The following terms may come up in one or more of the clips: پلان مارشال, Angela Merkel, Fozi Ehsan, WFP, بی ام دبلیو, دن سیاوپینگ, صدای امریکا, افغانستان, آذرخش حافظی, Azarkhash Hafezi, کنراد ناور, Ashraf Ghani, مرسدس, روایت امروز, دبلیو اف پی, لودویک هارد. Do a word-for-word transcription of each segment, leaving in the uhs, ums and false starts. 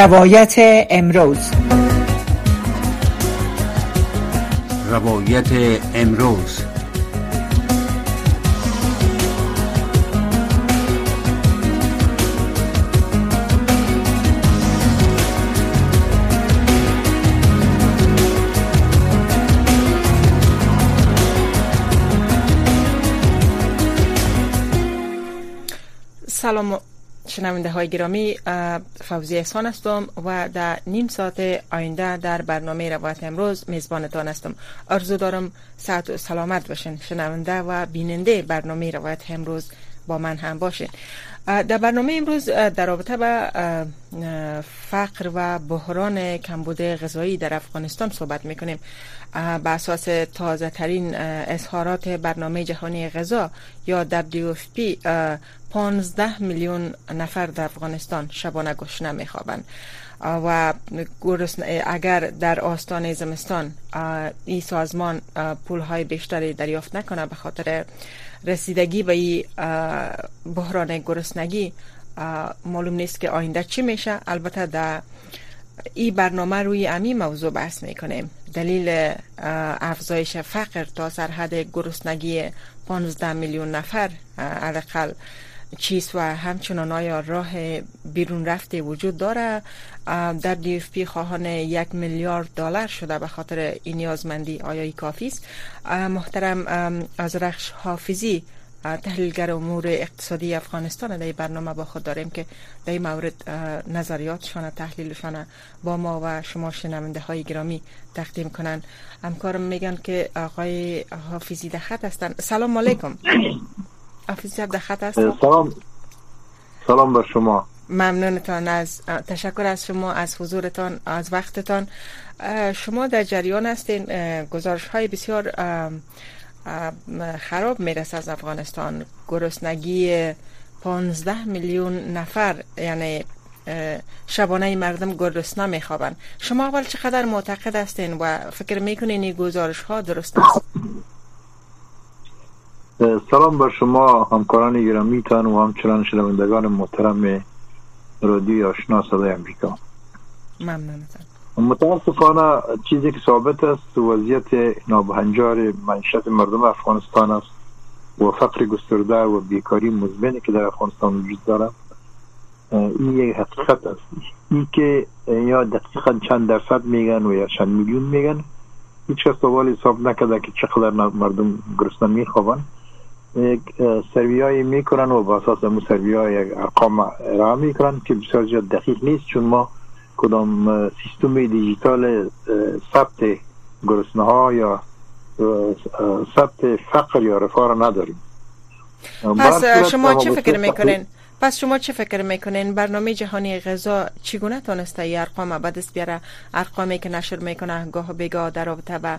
روایت امروز روایت امروز سلام شنونده های گرامی، فوزی احسان هستم و در نیم ساعت آینده در برنامه روایت امروز میزبانتان هستم. آرزو دارم صحت و سلامت باشین. شنونده و بیننده برنامه روایت امروز با من هم باشه. در برنامه امروز در رابطه با فقر و بحران کمبود غذایی در افغانستان صحبت میکنیم. بر اساس تازه ترین اظهارات برنامه جهانی غذا یا دبلیو اف پی، پانزده میلیون نفر در افغانستان شبانه گشنه میخوابند و اگر در آستانه زمستان این سازمان پولهای بیشتری دریافت نکنه به خاطر رسیدگی به این بحران گرسنگی، معلوم نیست که آینده چی میشه. البته در این برنامه روی امی موضوع بحث میکنیم، دلیل افزایش فقر تا سرحد گرسنگی پانزده میلیون نفر حداقل چیست و همچنان آیا راه بیرون رفته وجود داره. در دی اف پی خواهان یک میلیارد دلار شده به خاطر این نیازمندی، آیا این کافی است؟ محترم آذرخش حافظی، تحلیلگر امور اقتصادی افغانستان، در برنامه با خود داریم که در مورد نظریاتشان، تحلیلشان با ما و شما شنونده های گرامی تقدیم کنن. همکارم میگن که آقای حافظی در خط هستن. سلام علیکم. حافظی در خط هستن. سلام. سلام بر شما. ممنونتان، از تشکر از شما، از حضورتان، از وقتتان. شما در جریان هستین گزارش های بسیار خراب میرسه از افغانستان. گرسنگی پانزده میلیون نفر، یعنی شبانه مردم گرسنه میخوابن. شما اول چقدر معتقد هستین و فکر میکنین این گزارش ها درست است؟ سلام بر شما همکاران گرامیتان و همچنان شنوندگان محترم رادیوی آشنا صدای امریکا. ممنونتان. متاسفانه چیزی که ثابت است وضعیت نابهنجار معیشت مردم افغانستان است و فقر گسترده و بیکاری مزمنی که در افغانستان وجود دارد. این یک حقیقت است. این که یا دقیقا چند درصد میگن و یا چند میلیون میگن، هیچ کس سوال حساب نکرده که چقدر مردم گرسنه میخوابن. یک سرویایی میکنن و با اساس اون سرویای ارقام ارائه میکنن که بسیار زیاد دقیق نیست، چون ما کدام سیستم دیجیتال ثبت گرسنه ها یا ثبت فقر یا رفاه را نداریم. پس شما چه فکر میکنین؟ پس شما چه فکر میکنین برنامه جهانی غذا چگونه تونسته این ارقام به دست بیاره؟ ارقامی که نشر میکنه گاه به گاه در رابطه با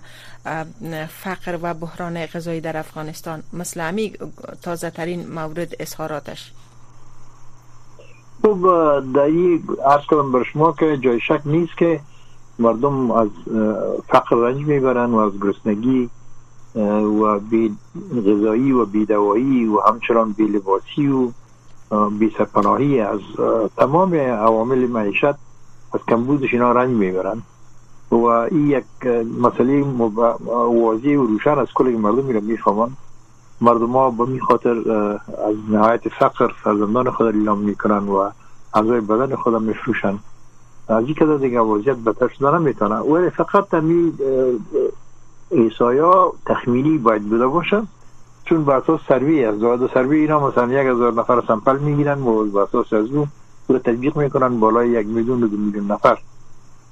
فقر و بحران غذایی در افغانستان، مثل همین تازه ترین مورد اظهاراتش. خب در این عرض کردم بر شما که جای شک نیست که مردم از فقر رنج میبرن و از گرسنگی و بی غذایی و بی دوایی و همچنان بی لباسی و بی سرپناهی، از تمام عوامل معیشت از کمبودش اینا رنج میبرن و این یک مسئله واضح و روشن از کل مردم اینا میفهمن. مردم ها به می خاطر از نهایت فقر فرزندان خود را لیلام میکنن و اعضای بدن خود را میفروشن. از این کده دیگه وضعیت بهتر شده نمیتونه، ولی فقط همین احصایا تخمینی باید بوده باشه، چون بر اساس سروی از دو سروی اینا مثلا یک هزار نفر سمپل میگیرن و بر اساس از اون رو تطبیق میکنن بالای یک میلیون دو میلیون نفر.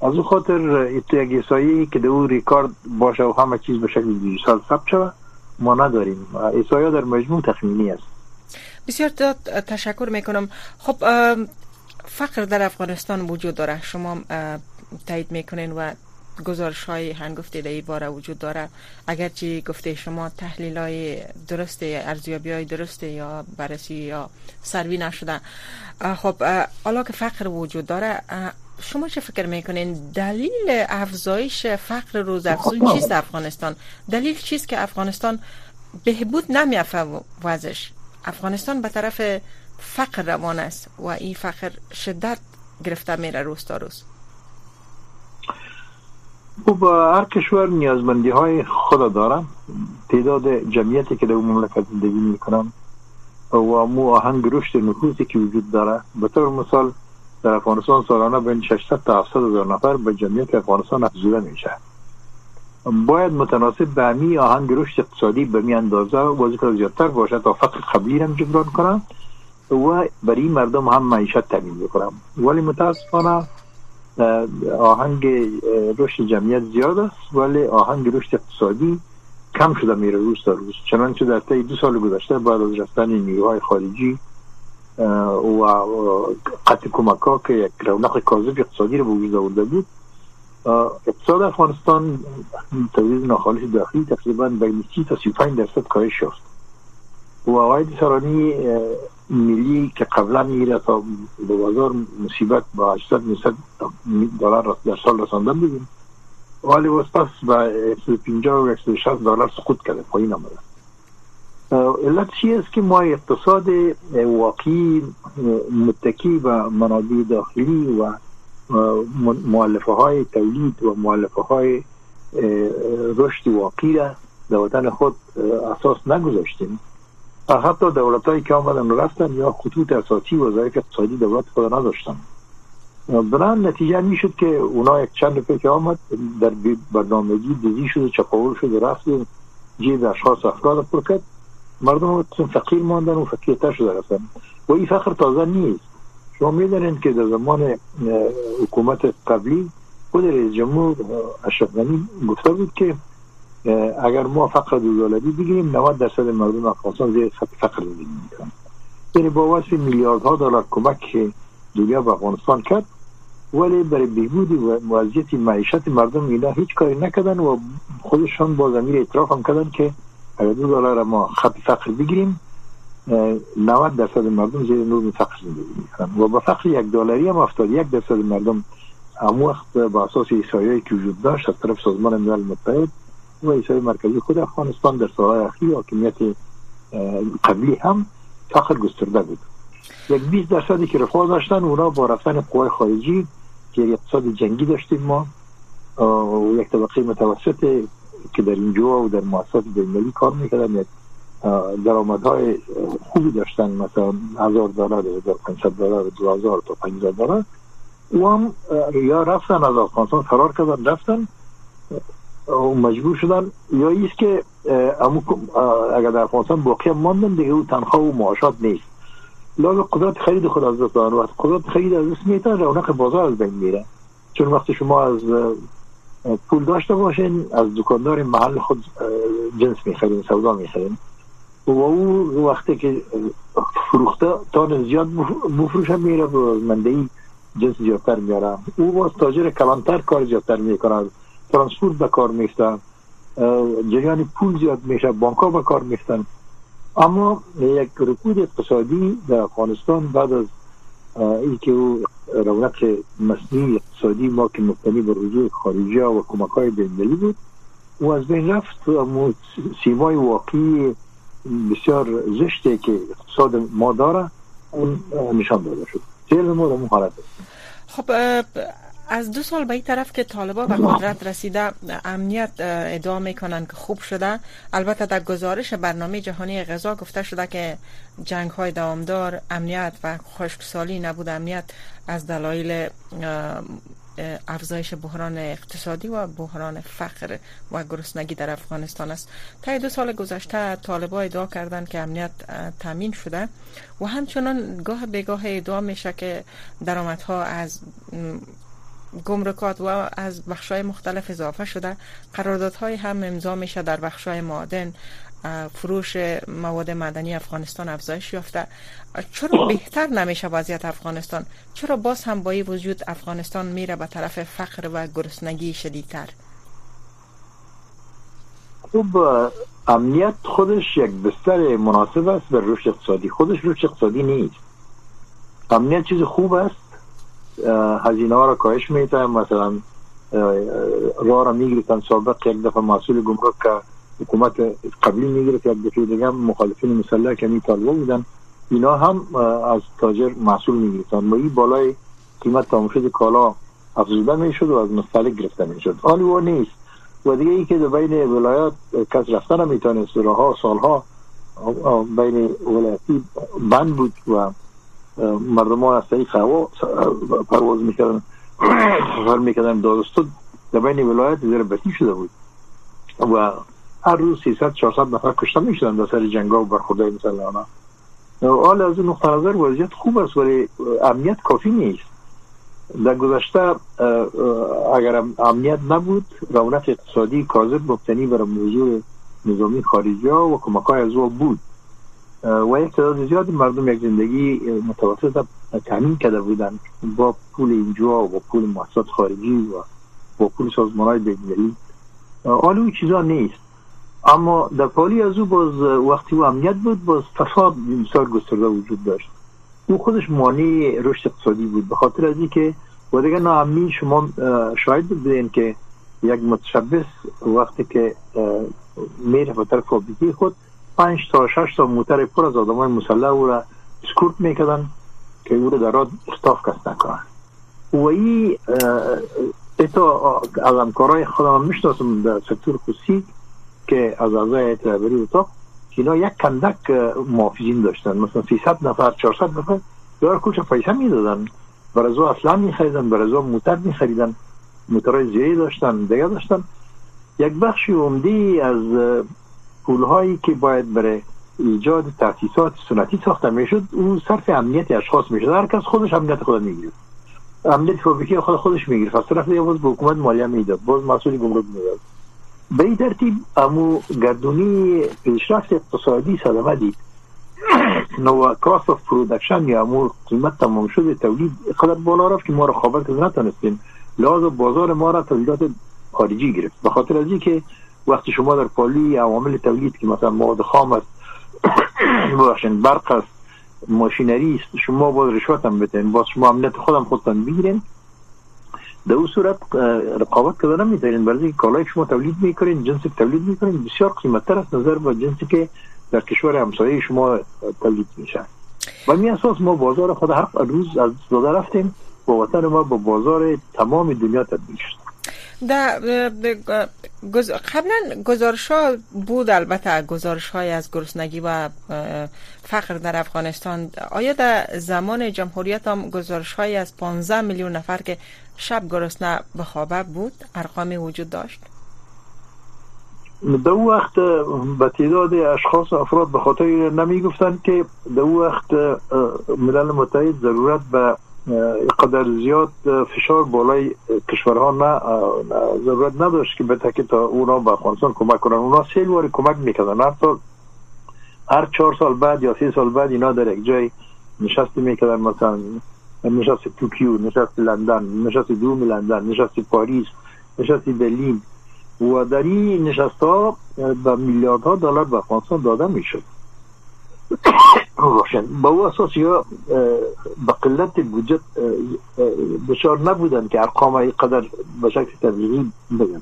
از اون خاطر یک احصایی که دو ریکارد باشه و همه چیز به شکل دیجیتال ثبت شود ما نداریم. احصایا در مجموع تخمینی است. بسیار تشکر میکنم. خب فقر در افغانستان وجود داره، شما تایید میکنین و گزارش های هنگفته در این باره وجود داره، اگرچه گفته شما تحلیل های درسته، ارزیابی های درسته یا بررسی یا سروی نشده. خب حالا که فقر وجود داره، شما چه فکر میکنین دلیل افزایش فقر روزافزون چیست افغانستان؟ دلیل چیست که افغانستان بهبود نمیافه وضعش؟ افغانستان به طرف فقر روان است و این فقر شدت گرفته میره روز تا روز؟ خب هر کشور نیازمندی های خود داره. تعداد جمعیتی که در مملکت زندگی میکنم و مو آهنگ رشد نفوذی که وجود داره، به طور مثال در افغانستان سالانه بین ششصد تا هفتصد هزار نفر به جمعیت افغانستان افزوده میشه. باید متناسب به همی آهنگ رشد اقتصادی به می اندازه وظیفه زیادتر باشه تا فقر قبلی هم جبران کنم و برای مردم هم معیشت تامین بکنم. ولی متاسفانه آهنگ رشد جمعیت زیاد است ولی آهنگ رشد اقتصادی کم شده میره روز تا روز، چنانچه در طی دو سال گذشته بعد از رفتن نیروهای خارجی و قطع کمک‌ها که یک رونق کاذب اقتصادی رو به وجود آورده بود، اقتصاد افغانستان تولید ناخالص داخلی تقریبا بین سی تا سی و پنج درصد کاهش یافت و عاید سرانی ملی که قبلا میره تا به بازار مصیبت با هشتصد میلیارد دلار در سال رسانده بودیم، ولی واسطه با صد و پنجاه و صد و شصت دلار سقوط کرده، پایین آمده. علت چی است که ما اقتصاد واقعی متکی و منابع داخلی و مؤلفه های تولید و مؤلفه های رشد واقعی را در وطن خود اساس نگذاشتیم. حتی دولت هایی که آمدن رفتن یا خطوط اساسی وظایف اقتصادی دولت خود نداشتن. بنابراین نتیجه می شد که اونا یک چند رفعه که آمد در برنامه‌ریزی دزدی شد و چپاول شد و رفت جیب اشخاص افراد پر کرد. مردم فقیر ماندن و فقیرتر شده رفتن و این فقر تازه نیست. شما می دانید که در زمان حکومت قبلی خود رئیس جمهور اشرف غنی گفته بود که اگر ما فقر دولتی بگیریم نود درصد مردم افغانستان زیر خط فقر زندگی میکنن. یعنی با واسه میلیاردها دلار کمک دنیا به افغانستان کرد ولی برای بهبود و وضعیت معیشت مردم اینا هیچ کاری نکردن و خودشان با ضمیر اعتراف هم کردن که اگر دو دلار ما خط فقر بگیریم نود درصد مردم زیر نور فقر زندگی میکنن و با فقر یک دلاری هم هفتاد و یک درصد مردم هم وقت با اساس احصایه‌ای که وجود داشت از طرف سازمان ملل متحد و ایسای مرکزی خود افغانستان در سالهای اخیر حاکمیت قبلی هم فقر گسترده بود. یک بیست درصدی که رفاه داشتن اونا با رفتن قوای خارجی که اقتصاد جنگی داشتیم ما و یک طبقه متوسط که در اینجا و در مؤسسات بین‌المللی کار میکردن درآمدهای خوبی داشتن، مثلا هزار دلار، هزار و پانصد دلار، دو هزار تا پنج هزار دلار، و هم یا رفتن از افغانستان فرار کردن رفتن او مجبور شدن یا ایست که اگر در افغانستان باقی ماندن دیگه او تنخواه و معاشات نیست. لازم قدرت خرید خود از دست دادن. وقت قدرت خرید از دست میتن رونق بازار از بین میره، چون وقتی شما از پول داشته باشین از دکاندار محل خود جنس میخرین، سودا میخرین و او وقتی که فروخته تان زیاد بفروشه میره و مندهی جنس زیادتر میاره، او باز تاجر کلانتر کار زیادتر میکنه، ترانسپورت به کار میفتن، جریان پول زیاد میشه، بانک‌ها به کار میفتن. اما یک رکود اقتصادی در افغانستان بعد از اینکه رونق مصنوعی اقتصادی ما که مبتنی بر رجوع خارجی‌ها و کمک‌های بین‌المللی بود و از بین رفت، اما سیمای واقعی بسیار زشته که اقتصاد ما داره اون نشان داده شد. سیل ما در اون حالت است. خب از دو سال به این طرف که طالبان به قدرت رسیده امنیت ادعا میکنن که خوب شده، البته در گزارش برنامه جهانی غذا گفته شده که جنگ های دوامدار، امنیت و خشکسالی نبود امنیت از دلایل افزایش بحران اقتصادی و بحران فقر و گرسنگی در افغانستان است. تا دو سال گذشته طالبان ادعا کردند که امنیت تامین شده و همچنان گاه به گاه ادعا میشه که درآمدها از گمرکات و از بخش‌های مختلف اضافه شده، قراردادهای هم امضا میشه در بخش‌های معادن، فروش مواد معدنی افغانستان افزایش یافته. چرا بهتر نمیشه وضعیت افغانستان؟ چرا باز هم با این وجود افغانستان میره به طرف فقر و گرسنگی شدیدتر؟ خب امنیت خودش یک بستر مناسب است بر رشد اقتصادی، خودش رشد اقتصادی نیست. امنیت چیز خوب است، هزینه ها را کاهش میتن، مثلا راه را میگرفتن، سابق یک دفعه مسئول گمرک که حکومت قبلی میگرفت، یک دفعه دیگه مخالفین مسلح که می طالبان بودن اینا هم از تاجر مسئول میگرفتن و این بالای قیمت تماشد کالا افزوده میشد و از مستهلک گرفته میشد. حالی و نیست و دیگه ای که در بین ولایات کس رفتن هم میتونست، راها سالها بین ولایتی بند بود و مردمان از طریق هوا پرواز میکردن سفر میکردن. دادستان در بین ولایت زیر بسیج شده بود و هر روز سیصد چهارصد نفر کشته میشدن در سر جنگا و برخوردهای مسلحانه. حال از این نقطه نظر وضعیت خوب است ولی امنیت کافی نیست. در گذشته اگر امنیت نبود رونق اقتصادی کاذب مبتنی بر موضوع نظامی خارجی ها و کمک های از او بود و یک تعداد زیاد مردم یک زندگی متوسط تامین کرده بودند با پول اینجا و با پول مؤسسات خارجی و با پول سازمان های بین‌المللی. حال این چیزا نیست، اما در پالی از او باز وقتی او امنیت بود باز فساد بسیار گسترده وجود داشت. او خودش مانع رشد اقتصادی بود به خاطر از اینکه و دیگه ناامنی. شما شاید بودین که یک متشبث وقتی که میره به طرف فابریکی خود پنج تا شش تا موتر پر از آدمای مسلح او را اسکورت میکردن که او را در راه استاف کس نکنن. و این حتی از همکارای خودم میشناسم در سکتور خصوصی که از اعضای هیئت رهبری اتاق اینا یک کندک محافظین داشتن، مثلا سیصد نفر چهارصد نفر دار کلش پیسه میدادن، برای زو اصلا میخریدن، برای زو موتر میخریدن، موترهای زیری داشتن دیگه داشتن. یک بخشی عمدی از پولهایی که باید برای ایجاد تاسیسات سنتی ساخته میشد اون صرف امنیت اشخاص میشد. هر کس خودش امنیت خود میگیره، امنیت فابریکی خود خودش میگیره، از طرف دیگه باز به حکومت مالیه میداد، باز مسئول گمرک میداد. به این ترتیب امو گردونی پیشرفت اقتصادی صدمه دید. نو کاست آف پرودکشن یا امو قیمت تمام شده تولید قدر بالا رفت که ما رقابت نتونستیم، لازم بازار ما را تولیدات خارجی گرفت. به خاطر از اینکه وقتی شما در پالی عوامل تولید که مثلا مواد خام است، ببخشید برق است، ماشینری است، شما باز رشوت هم بدین، باز شما امنیت خودم خودتان بگیرین، در اون صورت رقابت کردن نمیتونین. برای اینکه کالای شما تولید میکنین، جنسی تولید میکنین بسیار قیمتتر از نظر به جنسی که در کشور همسایه شما تولید میشه. و می اساس ما بازار خود هر روز از داده رفتیم و وطن ما با بازار تمام دنیا تبدیل شد. در گز... قبلا گزارش ها بود، البته گزارش های از گرسنگی و فقر در افغانستان. آیا در زمان جمهوریت هم گزارش های از پانزده میلیون نفر که شب گرسنه به خوابه بود ارقامی وجود داشت؟ در وقت به تعداد اشخاص افراد به خاطر نمی گفتن که در وقت ملل متحد ضرورت به قدر زیاد فشار بالای کشورها نه ضرورت نداشت که بتاکه تا اونا به افغانستان کمک کنن. اونا سیل واری کمک میکردن، هر سال هر چهار سال بعد یا سه سال بعد اینا در یک جای نشست میکردن، مثلا نشست توکیو، نشست لندن، نشست دوم لندن، نشست پاریس، نشست برلین و در این نشست ها به میلیاردها دلار به افغانستان داده میشد. روشن با او اساس یا به قلت بودجه بشار نبودن که ارقام اینقدر به شکل تبلیغی بگن.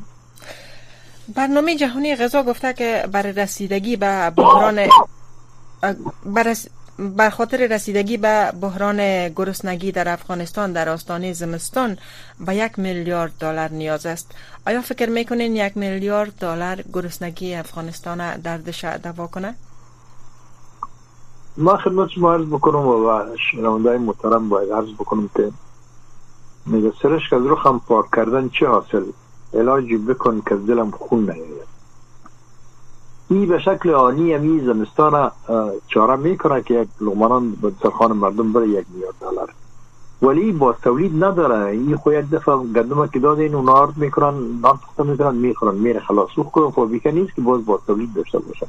برنامه جهانی غذا گفته که برای رسیدگی به بحران بر خاطر رسیدگی به بحران گرسنگی در افغانستان در آستانه زمستان به یک میلیارد دلار نیاز است. آیا فکر میکنین یک میلیارد دلار گرسنگی افغانستان دردش دوا کنه؟ ما خدمت شما عرض بکنم و شنونده‌های محترم باید عرض بکنم که میگه سرش که از روخم پاک کردن چه حاصل، علاجی بکن که دلم خون نیاید. این به شکل آنی همی زمستان چاره میکنه که یک لغمانان به سرخان مردم بره یک میلیارد دلار، ولی با تولید نداره. این خو یک دفعه گندم که دادین اون آرد میکنن، نان پخته میکنن، میخورن، میره خلاص. او خودم فابریکه نیست که باز با تولید داشته باشه.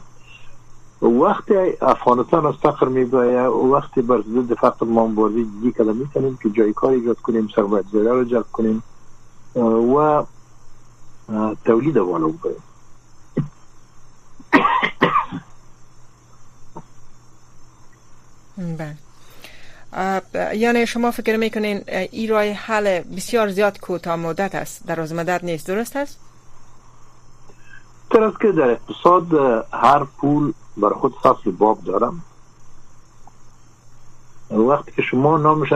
وقتی افغانستان از فقر میباید، وقتی بر ضد فقر ما مبارزه جدی کردن میکنیم که جای کار ایجاد کنیم، ثروت زیاده را جلب کنیم و تولید بالا ببریم. بله، یعنی شما فکر میکنین این راه حل بسیار زیاد کوتاه مدت است، دراز مدت نیست، درست است؟ درست که در اقتصاد هر پول بر خود فصل باب دارم. وقتی که شما نامش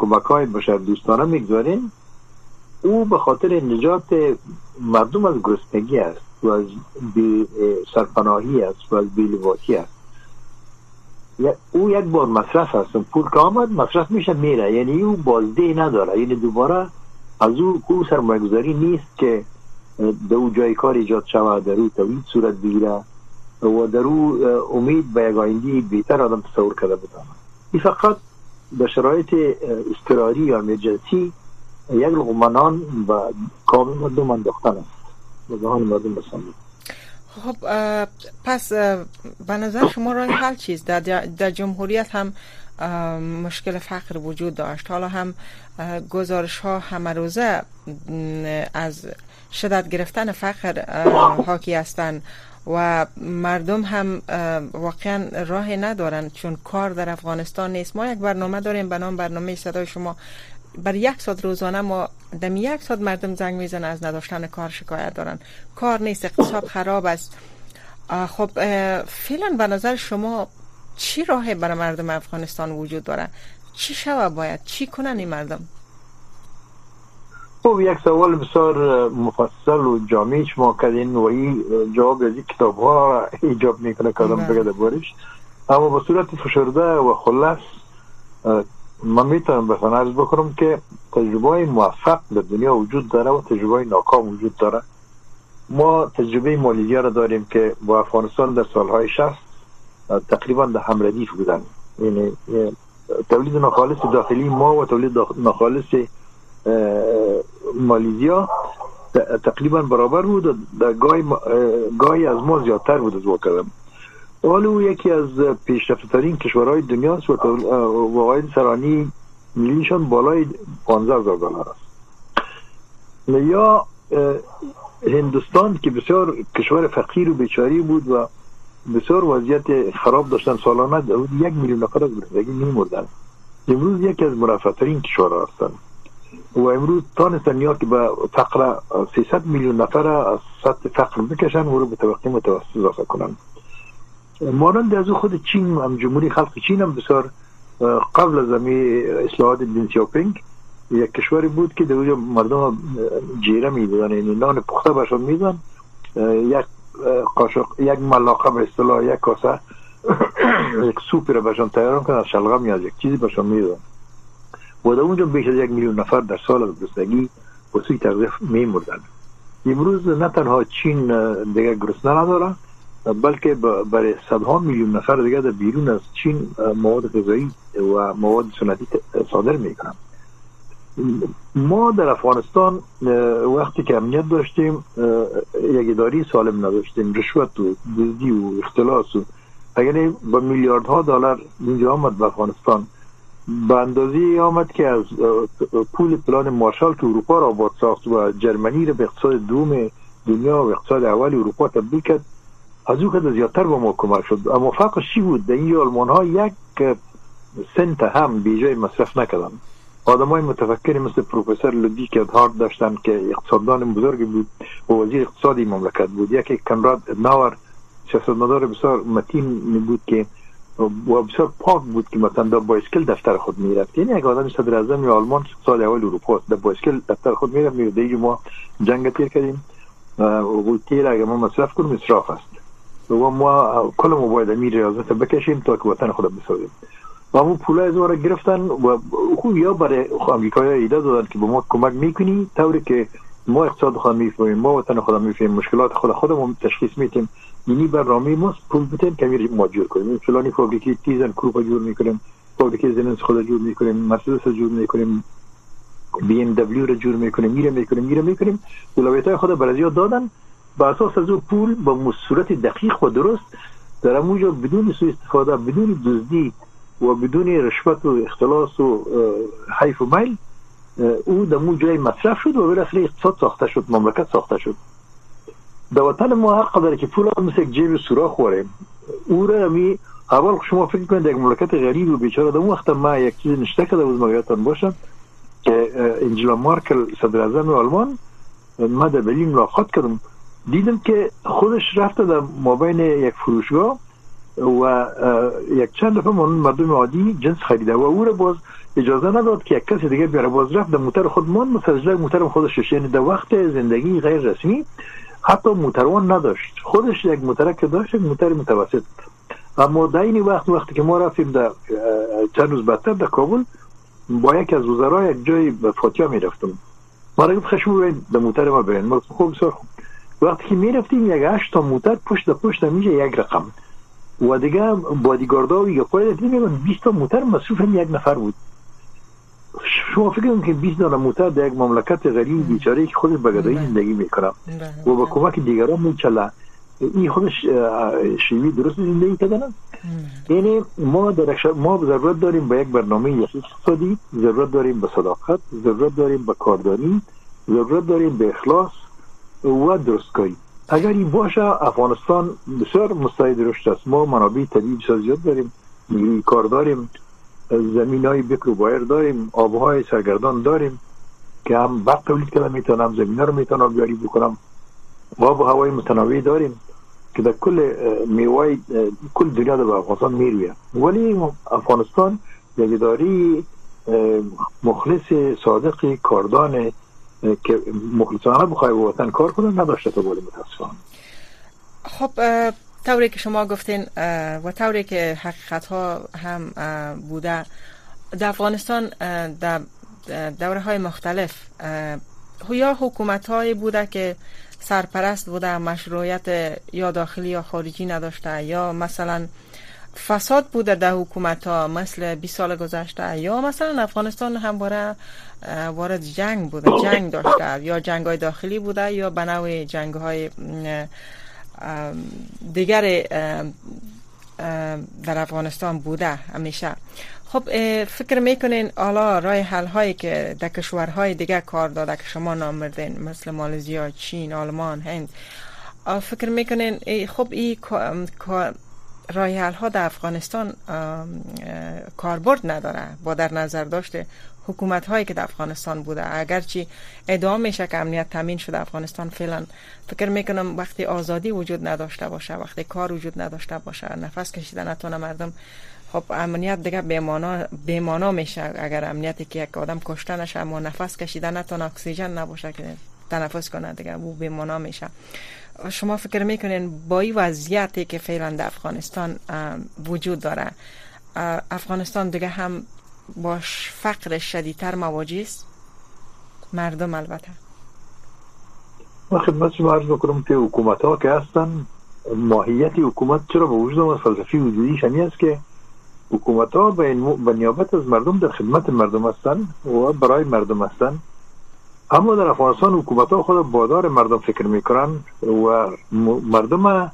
کمک‌های بشردوستانه میگذاریم، او به خاطر نجات مردم از گرسنگی است و از سرپناهی است و از بی‌لباسی است. او یک بار مصرف است، پول که آمد مصرف میشه میره، یعنی او بازده نداره، یعنی دوباره از او او سرمایه‌گذاری نیست که در او جای کار ایجاد شود، در او توید صورت بگیره و در او امید به یک آینده بهتر آدم تصور کرده بتانه. این فقط در شرایط اضطراری یا امرجنسی یک لقمه نان و کام مردم انداختن است و دهان مردم بسنده. خب پس به نظر شما راه حل چیست؟ در, در جمهوریت هم مشکل فقر وجود داشت، حالا هم گزارش ها همه روزه از شدت گرفتن فقر حاکی هستند و مردم هم واقعا راه ندارن چون کار در افغانستان نیست. ما یک برنامه داریم به نام برنامه صدای شما، بر یک ساعت روزانه ما دم یک ساعت مردم زنگ میزنن از نداشتن کار شکایت دارن، کار نیست، اقتصاد خراب است. خب فعلا به نظر شما چی راهی برای مردم افغانستان وجود داره؟ چی شوه باید؟ چی کنن این مردم؟ خب یک سوال بسیار مفصل و جامعی شما کردین و این جواب از این کتاب ها ایجاب میکنه کردم بگده بارش، اما به صورت فشرده و خلاص من میتونم بخوان عرض بکنم که تجربه موفق در دنیا وجود داره و تجربه ناکام وجود داره. ما تجربه مالیزیا را داریم که با افغانستان در سالهای شصت تقریبا در همردیف بودن، یعنی تولید ناخالص داخلی ما و تولید ناخالص مالیزیا تقریبا برابر بود و گاهی گاهی از ما زیادتر بود از واقعا. اولو یکی از پیشرفته‌ترین کشورهای دنیا است و واقعاً سرانی میلیشون بالای پانزده هزار دلار است. یا هندوستان که بسیار کشور فقیر و بیچاره بود و بسیار وضعیت خراب داشتن، سالانه یک میلیون نفر از بردگی می‌مردند. امروز یکی از مرفه‌ترین کشورها هستند و امروز تانستن یا که به فقر سیصد میلیون نفر از سطح فقر بکشن و رو به طبقه متوسط اضافه کنند. مانند از خود چین هم، جمهوری خلق چین هم بسیار قبل از امی اصلاحات دن سیاوپینگ یک کشوری بود که در اونجا مردم جیره میدادن، یعنی نان پخته برشان میدادن، یک قاشق یک ملاقه به اصطلاح یک کاسه یک سوپی را برشان تیار کنن، از شلغم یا یک چیزی برشان میدادن و در اونجا بیش از یک میلیون نفر در سال از گرسنگی و سوی تغذیه میمردن. امروز نه تنها چین دیگه گرسنه نداره بلکه برای صدها میلیون نفر دیگه در بیرون از چین مواد غذایی و مواد سنتی صادر میکنن. ما در افغانستان وقتی که امنیت داشتیم یک اداری سالم نداشتیم، رشوت و دزدی و اختلاس و اگر با میلیاردها دلار اینجا آمد به افغانستان، به اندازه آمد که از پول پلان مارشال که اروپا را آباد ساخت و جرمنی را به اقتصاد دوم دنیا و اقتصاد اول اروپا تبدیل کرد، از او که زیادتر با ما کمک شد. اما فقط چی بود؟ در این آلمان ها یک سنت هم بی جای مصرف نکردن. آدم های متفکری مثل پروفسور لودویک هارد داشتن که اقتصاددان بزرگ بود و وزیر اقتصادی مملکت بود. یکی کنراد ناور سیاستمدار بسیار متین بود که و بسیار پاک بود که مثلا در بایسکل دفتر خود میرفت، یعنی یک آدم صدر اعظم آلمان سال اول اروپا در بایسکل دفتر خود میرفت. میگه ما جنگ تیر کردیم و تیر اگه ما مصرف کنیم اسراف است و ما کل موبایل امیر ریاضت بکشیم تا که وطن خود بسازیم. و همون پوله از ما را گرفتن و خوب یا برای امریکای ها ایده دادن که به ما کمک میکنی طوری که ما اقتصاد خود میفهمیم، ما وطن خود میفهمیم، مشکلات خود خودمون تشخیص میتیم، یعنی برنامه ماست پول بتیم که امیر ما جور کنیم، فلانی فابریکی تیزن کروپا جور میکنیم، فابریکی زننس خود جور میکنیم، مرسدس جور میکنیم، بی ام دبلیو را جور میکنیم، میره میکنیم میره میکنیم ولایت های خود برازیل دادن. با اساس از اون پول با صورت دقیق و درست در اموجا بدون سوء استفاده، بدون دزدی و بدون رشوت و اختلاس و حیف و میل او در اموجا مصرف شد و بالاخره اقتصاد ساخته شد، مملکت ساخته شد. در وطن ما هر قدر که پول هم مثل جیب سوراخ خوریم او را می اول شما فکر کنید یک مملکت غریب و بیچاره. در اون وقت ما یک چیز نشته که بودم یادتان باشه که انجلا مارکل صدر اعظم آلمان ما در برلین ملاقات کردم، دیدم که خودش رفته در مابین یک فروشگاه و یک چند دفعه مردم عادی جنس خریده و او را باز اجازه نداد که یک کسی دیگه بیاره. باز رفت در موتر خودمان مسجله موتر خودش، یعنی در وقت زندگی غیر رسمی حتی موتروان نداشت، خودش یک موتر که داشت، یک موتر متوسط. اما در این وقت وقتی که ما رفتیم در چند روز بعدتر در کابل با یک از وزرای یک جای فاتیا می رفتم، ما را گفت خشمو بین در موتر ما برین. ما خوب بسار خوب وقتی که می رفتیم یک هشت تا موتر پشت در پشت میشه یک رقم و دیگه بادیگاردا و یک قرار دیگه بیست تا موتر مصروف یک نفر بود. شما فکر میکنید که بیست دانه موتر در یک مملکت غریب بیچاره که خودش به گدایی زندگی میکنه و با کمک دیگران میچله، این خودش شیوه درست زندگی کردن. یعنی ما در ما ضرورت داریم به یک برنامه اقتصادی، ضرورت داریم به صداقت، ضرورت داریم به کاردانی، ضرورت داریم به اخلاص و درستکاری. اگر این باشه افغانستان بسیار مستعد رشد است. ما منابع طبیعی بسیار زیاد داریم، نیروی کار داریم، زمینای بکر و بایر داریم، آبهای سرگردان داریم که هم وقت تولید کردن میتونم، زمینا رو میتونم بیاری بکنم، آب و هوای متنوعی داریم که در کل میوه کل دنیا در افغانستان میروید. ولی افغانستان یک اداری مخلص صادق کاردان که مخلصانه بخوای به وطن کار کنن نداشته تا بولی متاسفانه. خب طوری که شما گفتین و طوری که حقیقت ها هم بوده در افغانستان در دوره های مختلف یا حکومت های بوده که سرپرست بوده، مشروعیت یا داخلی یا خارجی نداشته، یا مثلا فساد بوده در حکومت ها مثل بیست سال گذشته، یا مثلا افغانستان هم باره وارد جنگ بوده، جنگ داشته، یا جنگ های داخلی بوده یا به نوع جنگ های دیگر در افغانستان بوده همیشه. خب فکر میکنین حالا راه حل هایی که در کشورهای دیگه کار داده که شما نام بردین مثل مالزیا، چین، آلمان، هند، فکر میکنین ای خب این راه حل ها در افغانستان کاربرد نداره با در نظر داشته حکومت هایی که در افغانستان بوده؟ اگرچه ادعا میشه که امنیت تامین شده افغانستان فعلا، فکر میکنم وقتی آزادی وجود نداشته باشه، وقتی کار وجود نداشته باشه، نفس کشیدن نتونه مردم، خب امنیت دیگه بیمانا بیمانا میشه. اگر امنیتی که یک آدم کشته نشه اما نفس کشیدن نتونه، اکسیژن نباشه که تنفس کنه، دیگه او بیمانا میشه. شما فکر میکنین با این وضعیتی که فعلا در افغانستان وجود داره افغانستان دیگه هم باش فقر شدیدتر مواجه است مردم؟ البته ما خدمت شما عرض میکنم که حکومت ها که هستن، ماهیت حکومت چرا به وجود آمد، فلسفی وجودیش همین است که حکومت ها به نیابت از مردم در خدمت مردم هستن و برای مردم هستن. اما در افغانستان حکومت ها خود بادار مردم فکر میکنن و مردم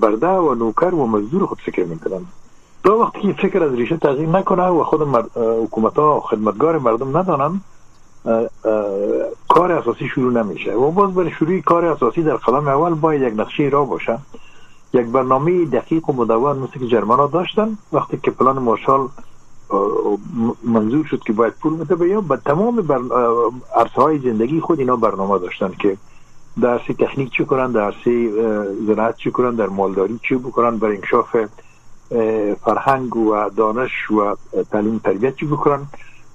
برده و نوکر و مزدور خود فکر میکنن. تا وقتی که فکر از ریشه تغییر نکنه و خود حکومت ها خدمتگار مردم ندانن کار اساسی شروع نمیشه. و باز برای شروع کار اساسی در قدم اول باید یک نقشه راه باشه، یک برنامه دقیق و مدون مثل که جرمن ها داشتن. وقتی که پلان مارشال منظور شد که باید پول متبه یا به تمام عرصه های زندگی خود اینا برنامه داشتن که در عرصه تکنیک چی کنن، در عرصه زراعت چی کنن، در مالداری چی بکنن، برای انکشاف فرهنگ و دانش و تعلیم تربیت چی بکنن.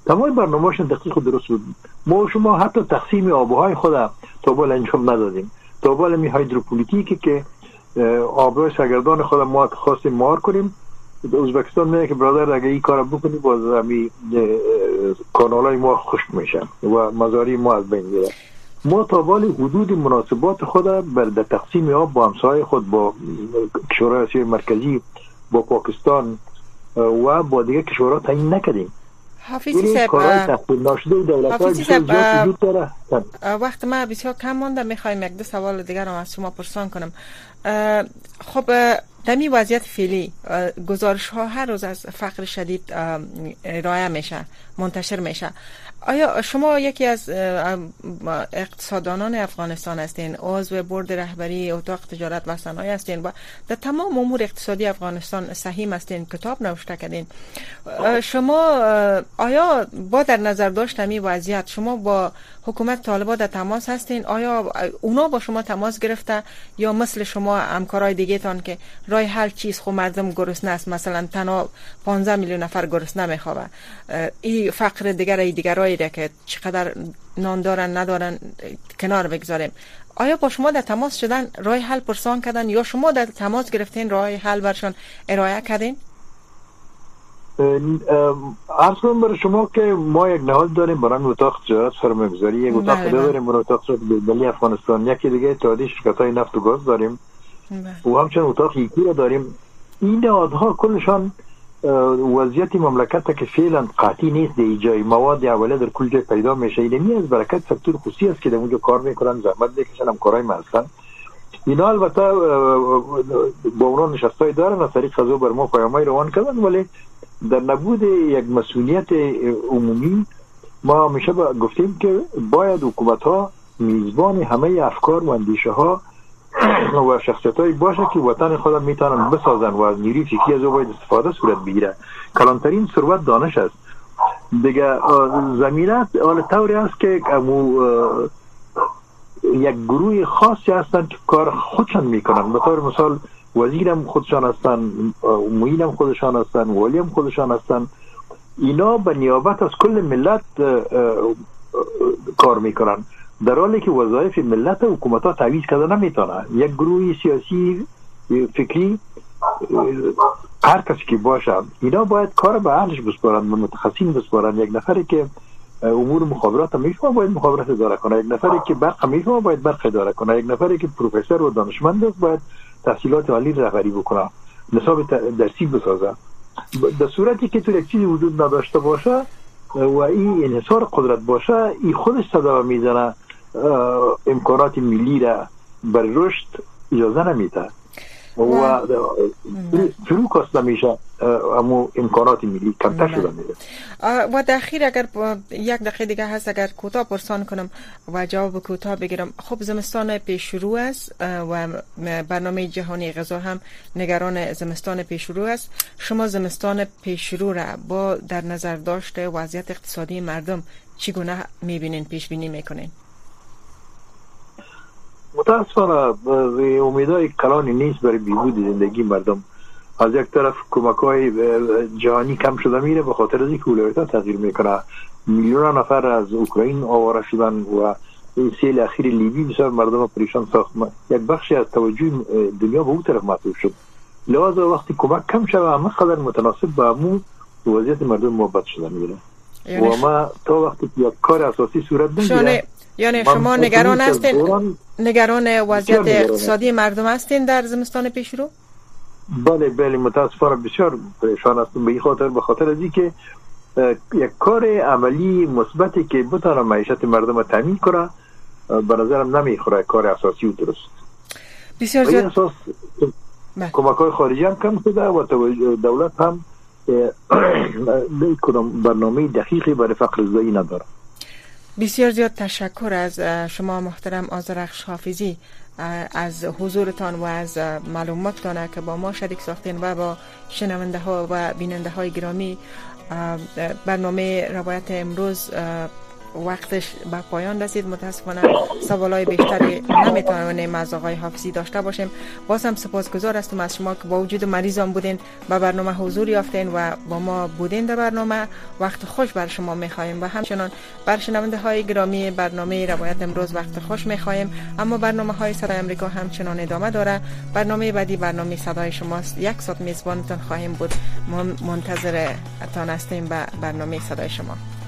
تمام برنامه‌شون دقیق و درست بود. ما شما حتی تقسیم آب‌های خود تا بالا انجام ندادیم. تا بالا می هایدروپولیتیکی که آب‌های سرگردان خود ما خواستیم مهار کنیم. ازبکستان میگه که برادر اگه این کارو بکنی باز همین کانالای ما خشک میشن و مزاری ما از بین میره. ما تا بالا حدود مناسبات خود بر تقسیم آب با همسایه خود، با کشورهای آسیای مرکزی، با پاکستان و با دیگه کشورها تعیین نکردیم. حفیظی صاحب حفیظی صاحب وقت ما بسیار کم مانده، میخوایم یک دو سوال دیگر رو از شما پرسان کنم. خب در این وضعیت فعلی گزارش ها هر روز از فقر شدید رایه میشه، منتشر میشه. آیا شما یکی از اقتصاددانان افغانستان هستین، عضو بورد رهبری اتاق تجارت و صنایع هستین و در تمام امور اقتصادی افغانستان سهیم هستین، کتاب نوشته کردین، شما آیا با در نظر داشتن این وضعیت شما با حکومت طالبان در تماس هستین؟ آیا اونا با شما تماس گرفته یا مثل شما همکارای دیگه تان که رای هر چیز خو مردم گرسنه است. مثلا تنها پانزده میلیون نفر گرسنه میخوابه. این فقر دیگر ای دیگرایی را که چقدر نان دارن ندارن کنار بگذاریم. آیا با شما در تماس شدن راه حل پرسان کردن یا شما در تماس گرفتین راه حل برشان ارائه کردین؟ عرضم بر شما که ما یک نهاد داریم برای اتاق تجارت سرمایه‌گذاری، یک اتاق دیگه داریم برای اتاق ملی افغانستان، یکی دیگه اتحادیه شرکت‌های نفت و گاز داریم و همچنین اتاق یکی را داریم. این نهادها کلشان وضعیت مملکت که فعلا قاطی نیست، در جای مواد اولیه در کل جای پیدا میشه. اینمی از برکت سکتور خصوصی است که در اونجا کار میکنن، زحمت میکشن، همکارای ما هستن. اینا البته با اونها نشستای دارن، از طریق خزو بر ما پیامای روان کردن، ولی در نبود یک مسئولیت عمومی ما همیشه گفتیم که باید حکومت ها میزبان همه افکار و اندیشه ها و شخصیت‌هایی باشه که وطن خودم میتونن بسازن و از نیروی فکری از او باید استفاده صورت بگیره. کلانترین ثروت دانش است دیگه. زمینه حال طوری است که یک گروه خاصی هستن که کار خودشان میکنن. به طور مثال وزیرم خودشان هستن، معینم خودشان هستن، والیم خودشان هستن. اینا به نیابت از کل ملت کار میکنن، در حالی که وظایف ملت و حکومت ها تعویض کرده نمیتونه. یک گروه سیاسی فکری هر کسی که باشه، اینا باید کار به اهلش بسپارن، به متخصصین بسپارن. یک نفری که امور مخابرات میفهمه باید مخابرات اداره کنه، یک نفری که برق میفهمه باید برق اداره کنه، یک نفری که پروفسور و دانشمند است باید تحصیلات عالی رهبری بکنه، نصاب درسی بسازه. در صورتی که تو یک چیزی وجود نداشته باشه و این انحصار قدرت باشه، این خودش صدمه میزنه، امکانات ملی را بر رشد اجازه نمیده و فروک هست نمیشه، اما امکانات ملی کمتر شده میده. و در اخیر اگر یک دقیقه دیگه هست، اگر کوتاه پرسان کنم و جواب کوتاه بگیرم. خب زمستان پیش شروع است و برنامه جهانی غذا هم نگران زمستان پیش شروع است. شما زمستان پیش شروع را با در نظر داشته وضعیت اقتصادی مردم چگونه میبینین، پیش بینی میکنین؟ متاسفانه امیدهای کلانی نیست برای بهبود زندگی مردم. از یک طرف کمک‌های جهانی کم شده میره به خاطر از اینکه ولایت‌ها تغییر میکنه. میلیون نفر از اوکراین آواره شدن و این سیل اخیر لیبی بسیار مردم پریشان ساخت. یک بخشی از توجه دنیا به اون طرف معطوف شد. لذا وقتی کمک کم شده اما قدر متناسب با اون وضعیت مردم محبت شده میره و ما تا وقتی یک کار اساسی صورت نمیگیره. یعنی شما نگران هستین، نگران وضعیت اقتصادی مردم هستین در زمستان پیش رو؟ بله بله، متاسفانه بسیار پریشان هستم به این خاطر، به خاطر از اینکه یک کار عملی مثبتی که بتونه معیشت مردم رو تامین کنه به نظرم نمیخوره. کار اساسی و درست بسیار زیاد اساس کمک‌های خارجی هم کم شده و دولت هم نمی‌کنم برنامه دقیقی برای فقر زایی نداره. بسیار زیاد تشکر از شما محترم آذرخش حافظی از حضورتان و از معلوماتتان که با ما شریک ساختین و با شنونده ها و بیننده های گرامی برنامه روایت امروز وقتش به پایان رسید. متاسفانه سوالای بیشتری نمیتونیم از آقای حافظی داشته باشیم. باز هم سپاسگزار هستم از شما که با وجود مریضم بودین به برنامه حضور یافتین و با ما بودین در برنامه. وقت خوش بر شما میخوایم و همچنان بر شنونده های گرامی برنامه روایت امروز وقت خوش میخوایم. اما برنامه های صدای امریکا همچنان ادامه داره. برنامه بعدی برنامه صدای شماست. یک ساعت میزبانتون خواهیم بود. منتظرتان هستیم به برنامه صدای شما.